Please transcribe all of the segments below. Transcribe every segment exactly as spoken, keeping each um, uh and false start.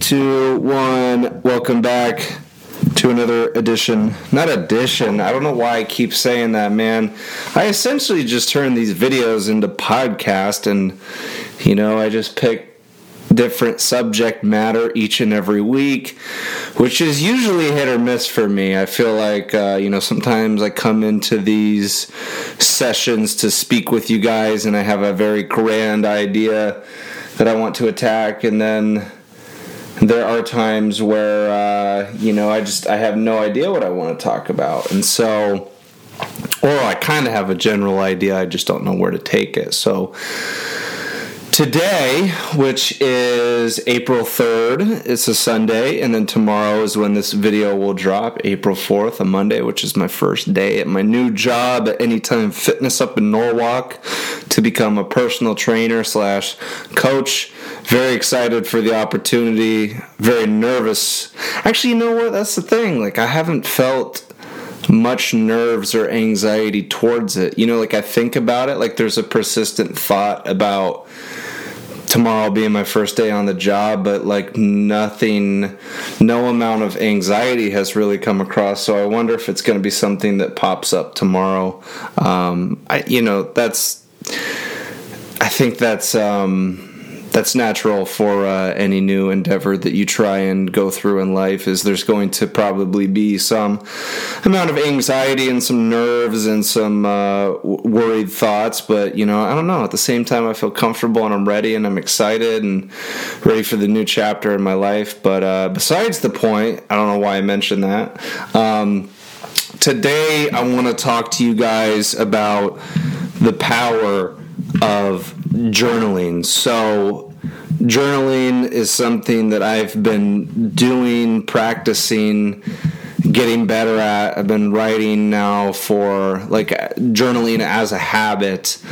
two, one. Welcome back to another edition. Not edition. I don't know why I keep saying that, man. I essentially just turn these videos into podcasts, and, you know, I just pick different subject matter each and every week, which is usually hit or miss for me. I feel like, uh, you know, sometimes I come into these sessions to speak with you guys, and I have a very grand idea that I want to attack, and then there are times where, uh, you know, I just, I have no idea what I want to talk about, and so, or I kind of have a general idea, I just don't know where to take it. So today, which is April third, it's a Sunday, and then tomorrow is when this video will drop, April fourth, a Monday, which is my first day at my new job at Anytime Fitness up in Norwalk to become a personal trainer slash coach. Very excited for the opportunity, very nervous. Actually, you know what? That's the thing. Like, I haven't felt much nerves or anxiety towards it. You know, like, I think about it, like there's a persistent thought about tomorrow being my first day on the job, but like nothing, no amount of anxiety has really come across. So I wonder if it's going to be something that pops up tomorrow. Um, I, you know, that's, I think that's, um, that's natural for uh, any new endeavor that you try and go through in life, is there's going to probably be some amount of anxiety and some nerves and some uh, worried thoughts, but, you know, I don't know. At the same time, I feel comfortable and I'm ready and I'm excited and ready for the new chapter in my life. But uh, besides the point, I don't know why I mentioned that. Um, today, I want to talk to you guys about the power of journaling. So journaling is something that I've been doing, practicing, getting better at. I've been writing now for, like, journaling as a habit.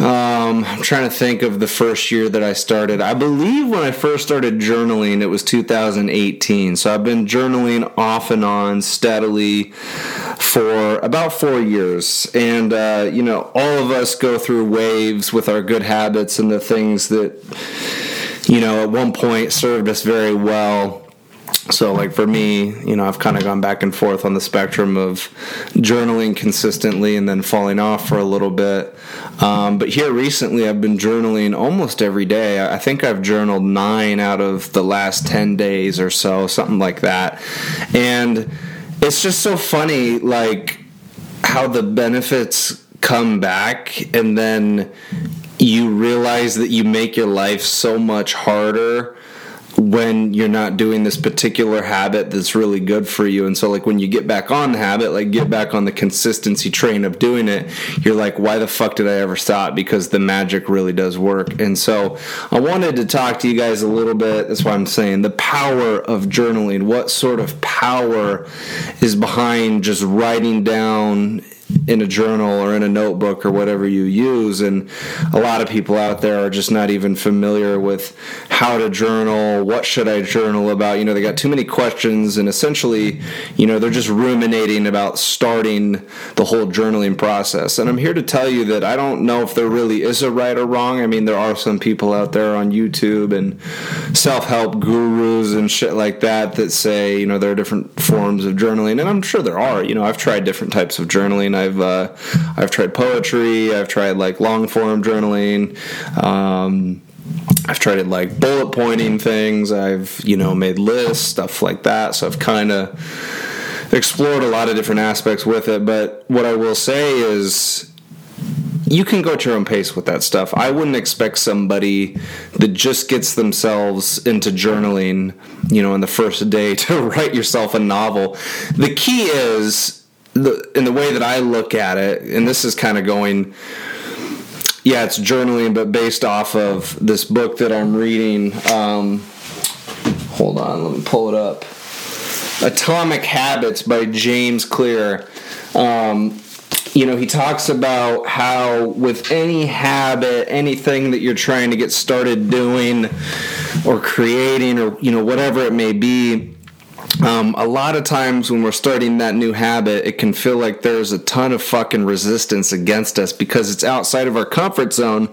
Um, I'm trying to think of the first year that I started. I believe when I first started journaling, it was two thousand eighteen. So I've been journaling off and on steadily for about four years. And, uh, you know, all of us go through waves with our good habits and the things that, you know, at one point served us very well. So, like, for me, you know, I've kind of gone back and forth on the spectrum of journaling consistently and then falling off for a little bit. Um, but here recently, I've been journaling almost every day. I think I've journaled nine out of the last ten days or so, something like that. And it's just so funny, like, how the benefits come back and then you realize that you make your life so much harder when you're not doing this particular habit that's really good for you. And so, like, when you get back on the habit, like, get back on the consistency train of doing it, you're like, why the fuck did I ever stop? Because the magic really does work. And so I wanted to talk to you guys a little bit. That's why I'm saying the power of journaling. What sort of power is behind just writing down in a journal or in a notebook or whatever you use? And a lot of people out there are just not even familiar with how to journal. What should I journal about? You know, they got too many questions, and essentially, you know, they're just ruminating about starting the whole journaling process. And I'm here to tell you that I don't know if there really is a right or wrong. I mean, there are some people out there on YouTube and self-help gurus and shit like that that say, you know, there are different forms of journaling, and I'm sure there are. You know, I've tried different types of journaling. I've uh, I've tried poetry. I've tried, like, long form journaling. Um, I've tried it, like, bullet pointing things. I've, you know, made lists, stuff like that. So I've kind of explored a lot of different aspects with it. But what I will say is, you can go at your own pace with that stuff. I wouldn't expect somebody that just gets themselves into journaling, you know, in the first day to write yourself a novel. The key is, The, in the way that I look at it, and this is kind of going, yeah, it's journaling, but based off of this book that I'm reading. Um, hold on, let me pull it up. Atomic Habits by James Clear. Um, you know, he talks about how with any habit, anything that you're trying to get started doing or creating or, you know, whatever it may be, Um, a lot of times when we're starting that new habit, it can feel like there's a ton of fucking resistance against us because it's outside of our comfort zone.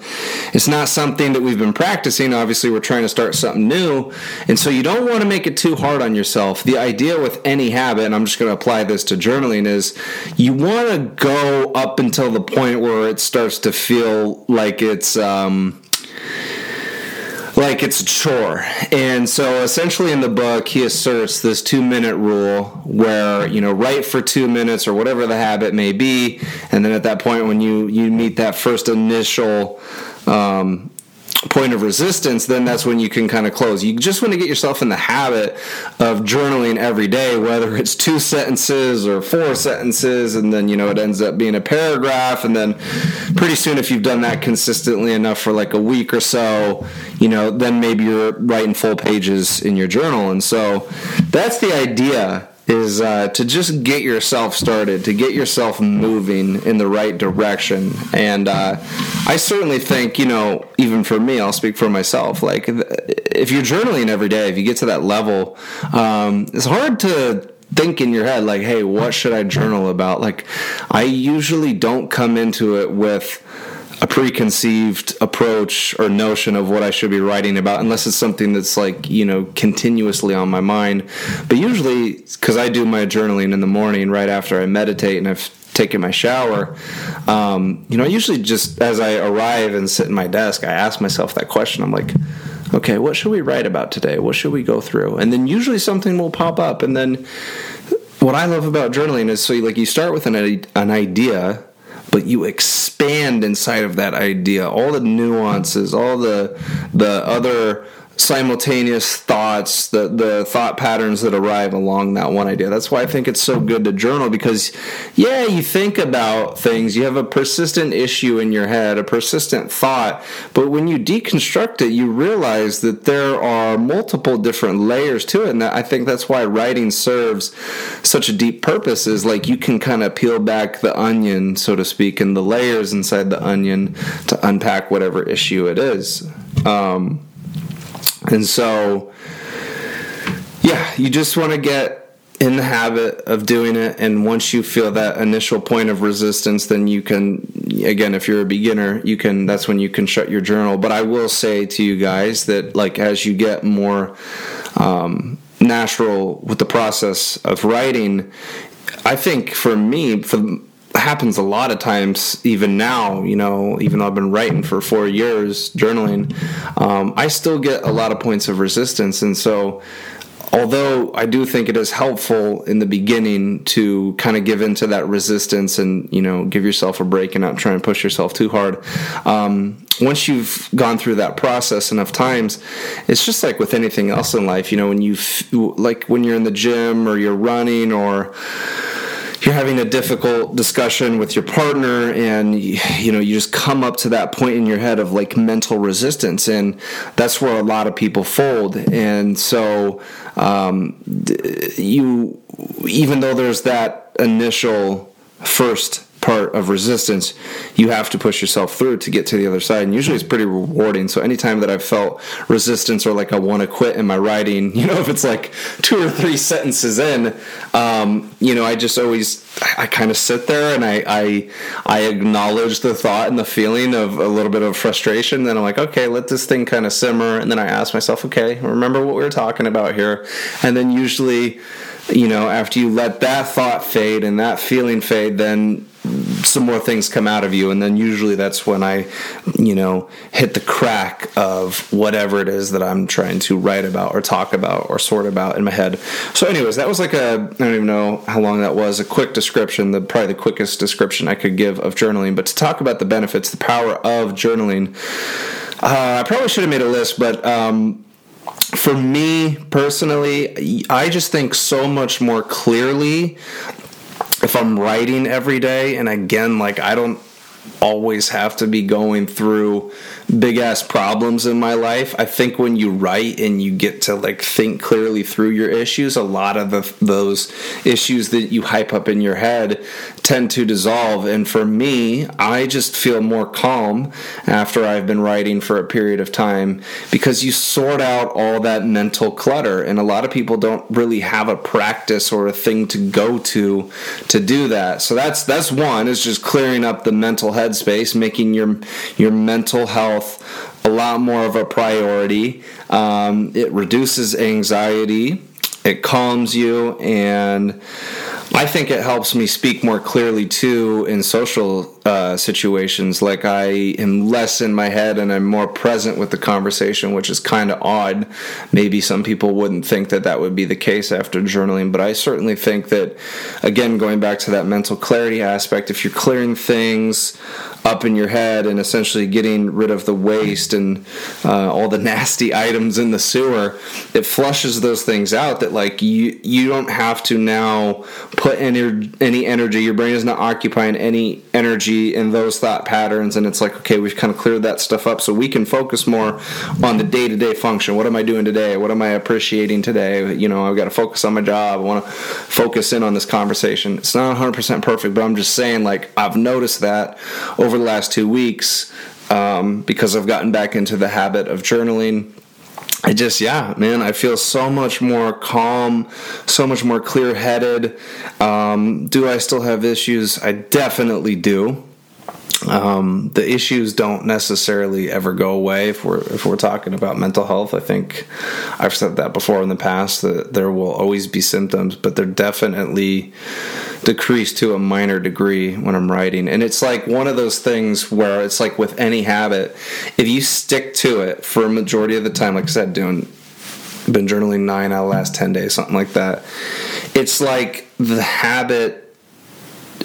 It's not something that we've been practicing. Obviously, we're trying to start something new. And so you don't want to make it too hard on yourself. The idea with any habit, and I'm just going to apply this to journaling, is you want to go up until the point where it starts to feel like it's... Um, like it's a chore. And so essentially in the book, he asserts this two-minute rule where, you know, write for two minutes or whatever the habit may be. And then at that point when you, you meet that first initial um, point of resistance, then that's when you can kind of close. You just want to get yourself in the habit of journaling every day, whether it's two sentences or four sentences, and then, you know, it ends up being a paragraph. And then pretty soon, if you've done that consistently enough for like a week or so, you know, then maybe you're writing full pages in your journal. And so that's the idea, is uh, to just get yourself started, to get yourself moving in the right direction. And uh, I certainly think, you know, even for me, I'll speak for myself, like if you're journaling every day, if you get to that level, um, it's hard to think in your head, like, hey, what should I journal about? Like, I usually don't come into it with a preconceived approach or notion of what I should be writing about, unless it's something that's like, you know, continuously on my mind. But usually, because I do my journaling in the morning right after I meditate and I've taken my shower, um, you know, usually just as I arrive and sit in my desk, I ask myself that question. I'm like, okay, what should we write about today? What should we go through? And then usually something will pop up. And then what I love about journaling is, so you, like, you start with an, an idea, but you expand inside of that idea, all the nuances, all the the other simultaneous thoughts, the, the thought patterns that arrive along that one idea. That's why I think it's so good to journal, because, yeah, you think about things, you have a persistent issue in your head, a persistent thought, but when you deconstruct it, you realize that there are multiple different layers to it, and that, I think that's why writing serves such a deep purpose, is like you can kind of peel back the onion, so to speak, and the layers inside the onion to unpack whatever issue it is. Um... And so, yeah, you just want to get in the habit of doing it. And once you feel that initial point of resistance, then you can, again, if you're a beginner, you can, that's when you can shut your journal. But I will say to you guys that, like, as you get more um, natural with the process of writing, I think for me, for happens a lot of times, even now, you know, even though I've been writing for four years, journaling, um, I still get a lot of points of resistance. And so, although I do think it is helpful in the beginning to kind of give into that resistance and, you know, give yourself a break and not try and push yourself too hard, um, once you've gone through that process enough times, it's just like with anything else in life, you know, when you, like when you're in the gym or you're running or you're having a difficult discussion with your partner and, you know, you just come up to that point in your head of like mental resistance, and that's where a lot of people fold. And so um, you, even though there's that initial first part of resistance, you have to push yourself through to get to the other side, and usually it's pretty rewarding. So anytime that I've felt resistance or like I want to quit in my writing, you know, if it's like two or three sentences in, um, you know, I just always I kind of sit there and I, I I acknowledge the thought and the feeling of a little bit of frustration. Then I'm like, okay, let this thing kind of simmer, and then I ask myself, okay, remember what we were talking about here. And then usually, you know, after you let that thought fade and that feeling fade, then some more things come out of you. And then usually that's when I, you know, hit the crack of whatever it is that I'm trying to write about or talk about or sort about in my head. So anyways, that was like a, I don't even know how long that was, a quick description, the probably the quickest description I could give of journaling. But to talk about the benefits, the power of journaling, uh, I probably should have made a list, but um, for me personally, I just think so much more clearly if I'm writing every day. And again, like, I don't always have to be going through big ass problems in my life. I think when you write and you get to like think clearly through your issues, a lot of the, those issues that you hype up in your head tend to dissolve. And for me, I just feel more calm after I've been writing for a period of time, because you sort out all that mental clutter. And a lot of people don't really have a practice or a thing to go to to do that. So that's that's one, is just clearing up the mental headspace, making your your mental health a lot more of a priority. Um, it reduces anxiety. It calms you, and I think it helps me speak more clearly, too, in social uh, situations. Like, I am less in my head, and I'm more present with the conversation, which is kind of odd. Maybe some people wouldn't think that that would be the case after journaling, but I certainly think that, again, going back to that mental clarity aspect, if you're clearing things up in your head and essentially getting rid of the waste and uh, all the nasty items in the sewer, it flushes those things out that, like, you you don't have to now put any, any energy. Your brain is not occupying any energy in those thought patterns, and it's like, okay, we've kind of cleared that stuff up so we can focus more on the day-to-day function. What am I doing today? What am I appreciating today? You know, I've got to focus on my job. I want to focus in on this conversation. It's not one hundred percent perfect, but I'm just saying, like, I've noticed that over the last two weeks um, because I've gotten back into the habit of journaling. I just, yeah, man, I feel so much more calm, so much more clear-headed. Um, do I still have issues? I definitely do. Um, the issues don't necessarily ever go away. If we're if we're talking about mental health, I think I've said that before in the past, that there will always be symptoms, but they're definitely decreased to a minor degree when I'm writing. And it's like one of those things where it's like with any habit, if you stick to it for a majority of the time, like I said, doing been journaling nine out of the last ten days, something like that. It's like the habit.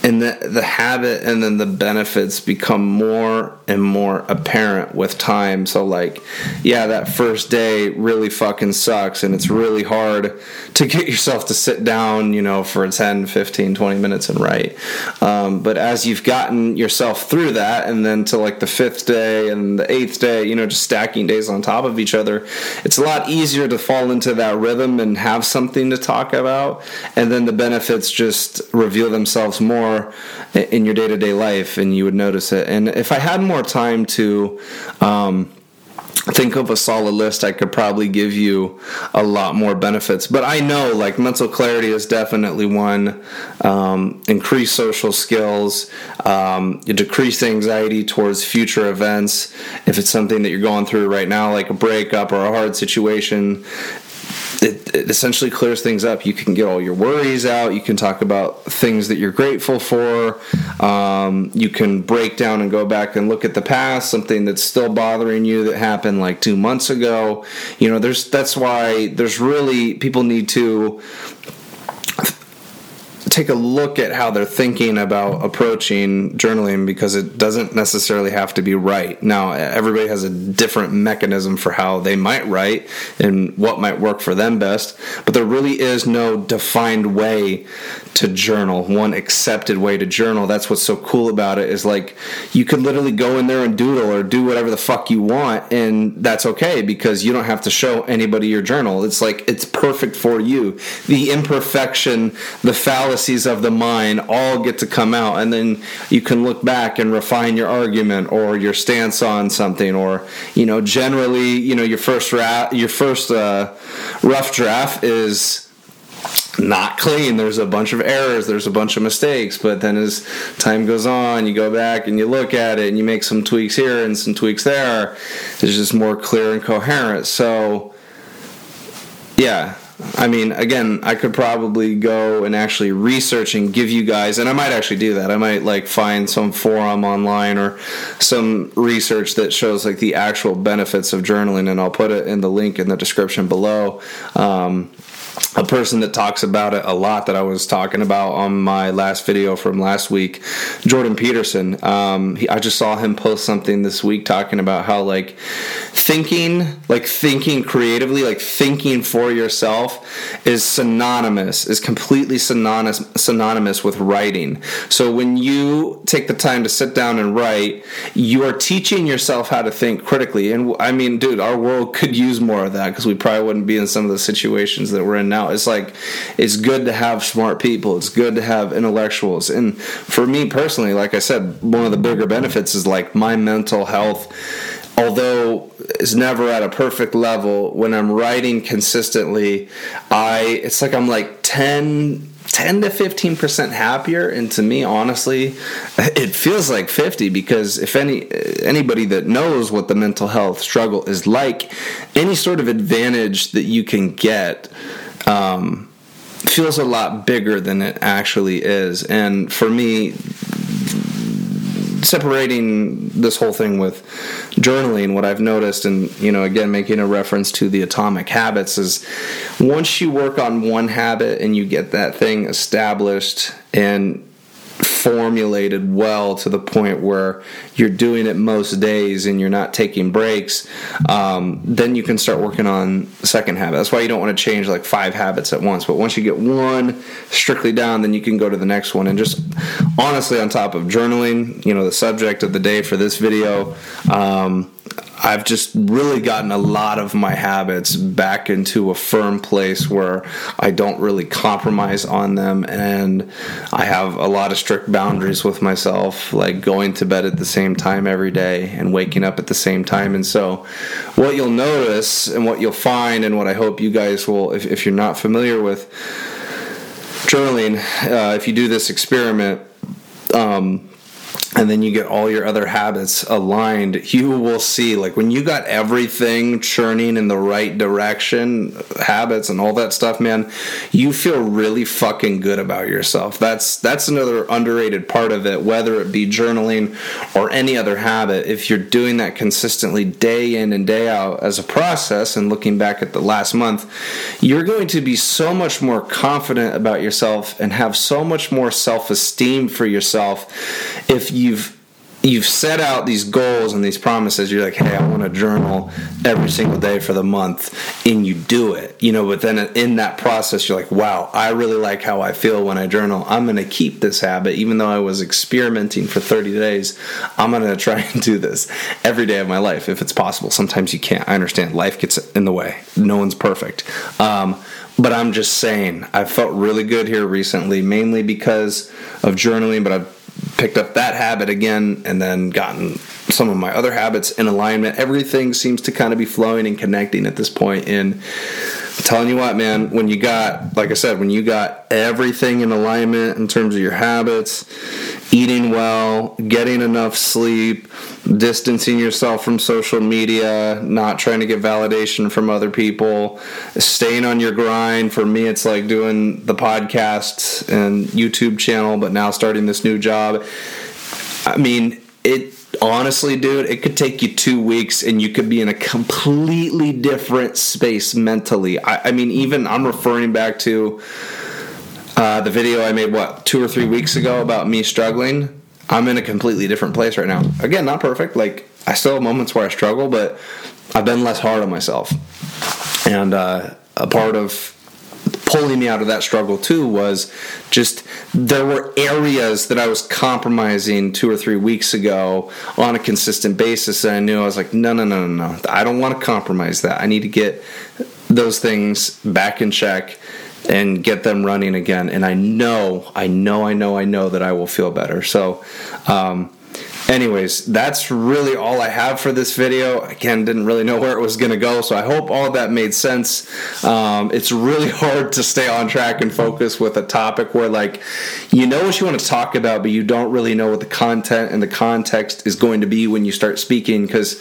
And the, the habit and then the benefits become more and more apparent with time. So, like, yeah, that first day really fucking sucks, and it's really hard to get yourself to sit down, you know, for ten, fifteen, twenty minutes and write. Um, but as you've gotten yourself through that, and then to, like, the fifth day and the eighth day, you know, just stacking days on top of each other, it's a lot easier to fall into that rhythm and have something to talk about. And then the benefits just reveal themselves more in your day-to-day life, and you would notice it. And if I had more time to um, think of a solid list, I could probably give you a lot more benefits. But I know, like, mental clarity is definitely one. Um, increased social skills, um, decreased anxiety towards future events. If it's something that you're going through right now, like a breakup or a hard situation, It, it essentially clears things up. You can get all your worries out. You can talk about things that you're grateful for. Um, you can break down and go back and look at the past, something that's still bothering you that happened like two months ago. You know, there's that's why there's really people need to take a look at how they're thinking about approaching journaling, because it doesn't necessarily have to be right. Now, everybody has a different mechanism for how they might write and what might work for them best, but there really is no defined way to journal, one accepted way to journal. That's what's so cool about it, is like you could literally go in there and doodle or do whatever the fuck you want, and that's okay, because you don't have to show anybody your journal. It's like it's perfect for you. The imperfection, the fallacy of the mind all get to come out, and then you can look back and refine your argument or your stance on something, or, you know, generally, you know, your first ra- your first uh, rough draft is not clean. There's a bunch of errors, there's a bunch of mistakes, but then as time goes on, you go back and you look at it and you make some tweaks here and some tweaks there. It's just more clear and coherent. So, yeah. I mean, again, I could probably go and actually research and give you guys, and I might actually do that. I might, like, find some forum online or some research that shows, like, the actual benefits of journaling, and I'll put it in the link in the description below. Um, a person that talks about it a lot that I was talking about on my last video from last week, Jordan Peterson. Um, he, I just saw him post something this week talking about how, like, thinking, like, thinking creatively, like, thinking for yourself, itself is synonymous, is completely synonymous, synonymous with writing. So when you take the time to sit down and write, you are teaching yourself how to think critically. And I mean, dude, our world could use more of that, because we probably wouldn't be in some of the situations that we're in now. It's like, it's good to have smart people. It's good to have intellectuals. And for me personally, like I said, one of the bigger benefits is like my mental health, although it's never at a perfect level, when I'm writing consistently, I it's like I'm like ten to fifteen percent happier. And to me, honestly, it feels like fifty, because if any anybody that knows what the mental health struggle is like, any sort of advantage that you can get um, feels a lot bigger than it actually is. And for me, separating this whole thing with journaling, what I've noticed, and, you know, again, making a reference to the Atomic Habits, is once you work on one habit and you get that thing established and formulated well to the point where you're doing it most days and you're not taking breaks, um, then you can start working on the second habit. That's why you don't want to change like five habits at once. But once you get one strictly down, then you can go to the next one. And just honestly, on top of journaling, you know, the subject of the day for this video, um, I've just really gotten a lot of my habits back into a firm place where I don't really compromise on them, and I have a lot of strict boundaries with myself, like going to bed at the same time every day and waking up at the same time. And so what you'll notice and what you'll find, and what I hope you guys will, if, if you're not familiar with journaling, uh, if you do this experiment, um, and then you get all your other habits aligned, you will see, like, when you got everything churning in the right direction, habits and all that stuff, man, you feel really fucking good about yourself. That's that's another underrated part of it, whether it be journaling or any other habit. If you're doing that consistently day in and day out as a process and looking back at the last month, you're going to be so much more confident about yourself and have so much more self-esteem for yourself if you You've you've set out these goals and these promises. You're like, hey, I want to journal every single day for the month, and you do it, you know. But then in that process, you're like, wow, I really like how I feel when I journal. I'm going to keep this habit, even though I was experimenting for thirty days. I'm going to try and do this every day of my life if it's possible. Sometimes you can't. I understand. Life gets in the way. No one's perfect. Um, but I'm just saying, I felt really good here recently, mainly because of journaling. But I've picked up that habit again, and then gotten some of my other habits in alignment. Everything seems to kind of be flowing and connecting at this point. And I'm telling you what, man, when you got, like I said, when you got everything in alignment in terms of your habits, eating well, getting enough sleep, distancing yourself from social media, not trying to get validation from other people, staying on your grind. For me, it's like doing the podcast and YouTube channel, but now starting this new job. I mean, it honestly, dude, it could take you two weeks and you could be in a completely different space mentally. I, I mean, even I'm referring back to uh, the video I made, what, two or three weeks ago about me struggling. I'm in a completely different place right now. Again, not perfect. Like, I still have moments where I struggle, but I've been less hard on myself. And uh, a part of pulling me out of that struggle too was just there were areas that I was compromising two or three weeks ago on a consistent basis, and I knew I was like, no, no, no, no, no. I don't want to compromise that. I need to get those things back in check and get them running again. And I know, I know, I know, I know that I will feel better. So, um, anyways, that's really all I have for this video. Again, didn't really know where it was going to go, so I hope all that made sense. Um, it's really hard to stay on track and focus with a topic where, like, you know what you want to talk about, but you don't really know what the content and the context is going to be when you start speaking, because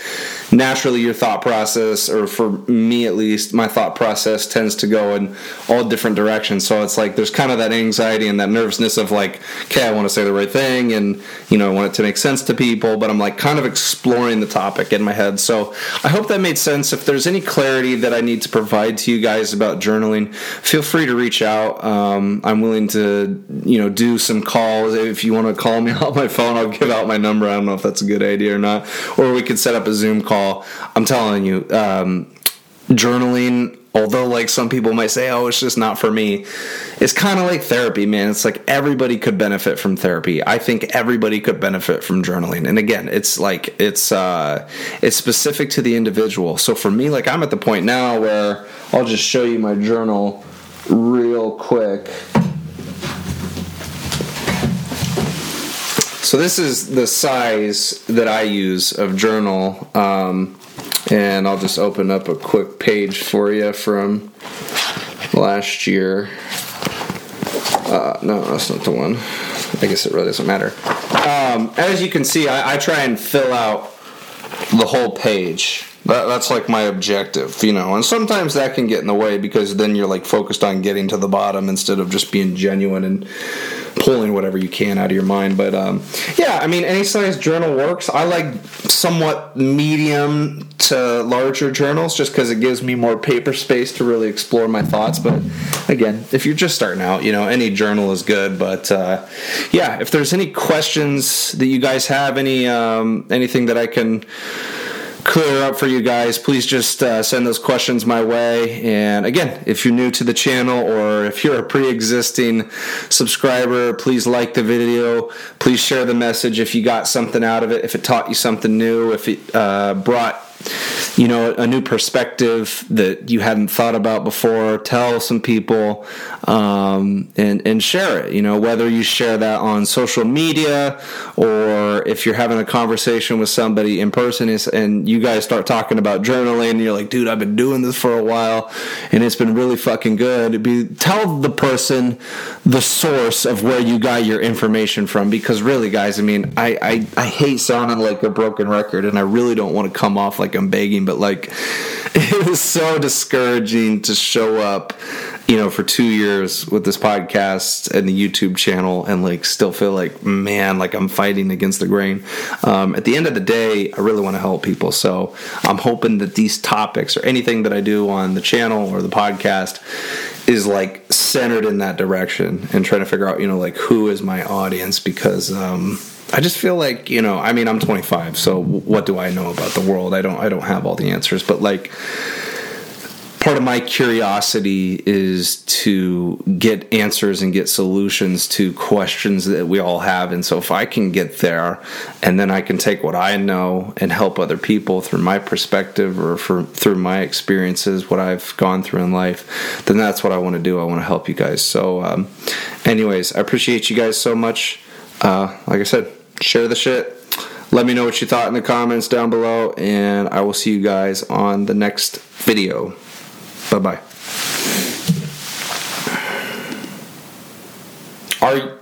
naturally your thought process, or for me at least, my thought process tends to go in all different directions. So it's like there's kind of that anxiety and that nervousness of like, okay, I want to say the right thing, and, you know, I want it to make sense to people, but I'm like kind of exploring the topic in my head. So I hope that made sense. If there's any clarity that I need to provide to you guys about journaling, feel free to reach out. Um, I'm willing to, you know, do some calls. If you want to call me on my phone, I'll give out my number. I don't know if that's a good idea or not. Or we could set up a Zoom call. I'm telling you, um, journaling Although, like, some people might say, oh, it's just not for me. It's kind of like therapy, man. It's like everybody could benefit from therapy. I think everybody could benefit from journaling. And again, it's like it's uh, it's specific to the individual. So for me, like, I'm at the point now where I'll just show you my journal real quick. So this is the size that I use of journal. Um And I'll just open up a quick page for you from last year. Uh, no, that's not the one. I guess it really doesn't matter. Um, as you can see, I, I try and fill out the whole page. That, that's like my objective, you know. And sometimes that can get in the way because then you're like focused on getting to the bottom instead of just being genuine and pulling whatever you can out of your mind. But um, yeah, I mean, any size journal works. I like somewhat medium to larger journals just because it gives me more paper space to really explore my thoughts. But again, if you're just starting out, you know, any journal is good. But uh, yeah, if there's any questions that you guys have, any um, anything that I can clear up for you guys, please just uh, send those questions my way. And again, if you're new to the channel or if you're a pre-existing subscriber, please like the video, please share the message if you got something out of it, if it taught you something new, if it uh, brought you know a new perspective that you hadn't thought about before. Tell some people um, and and share it, you know, whether you share that on social media or if you're having a conversation with somebody in person and you guys start talking about journaling and you're like, dude, I've been doing this for a while and it's been really fucking good. It'd be, tell the person the source of where you got your information from, because really, guys, I mean, I, I, I hate sounding like a broken record and I really don't want to come off like I'm begging, but like it was so discouraging to show up, you know, for two years with this podcast and the YouTube channel and like still feel like, man, like I'm fighting against the grain. Um, at the end of the day, I really want to help people. So I'm hoping that these topics or anything that I do on the channel or the podcast is like centered in that direction and trying to figure out, you know, like who is my audience, because, um, I just feel like, you know, I mean, I'm twenty-five, so what do I know about the world? I don't I don't have all the answers, but like part of my curiosity is to get answers and get solutions to questions that we all have. And so if I can get there and then I can take what I know and help other people through my perspective or for, through my experiences, what I've gone through in life, then that's what I want to do. I want to help you guys. So um, anyways, I appreciate you guys so much. Uh, like I said, share the shit. Let me know what you thought in the comments down below, and I will see you guys on the next video. Bye-bye. Are you...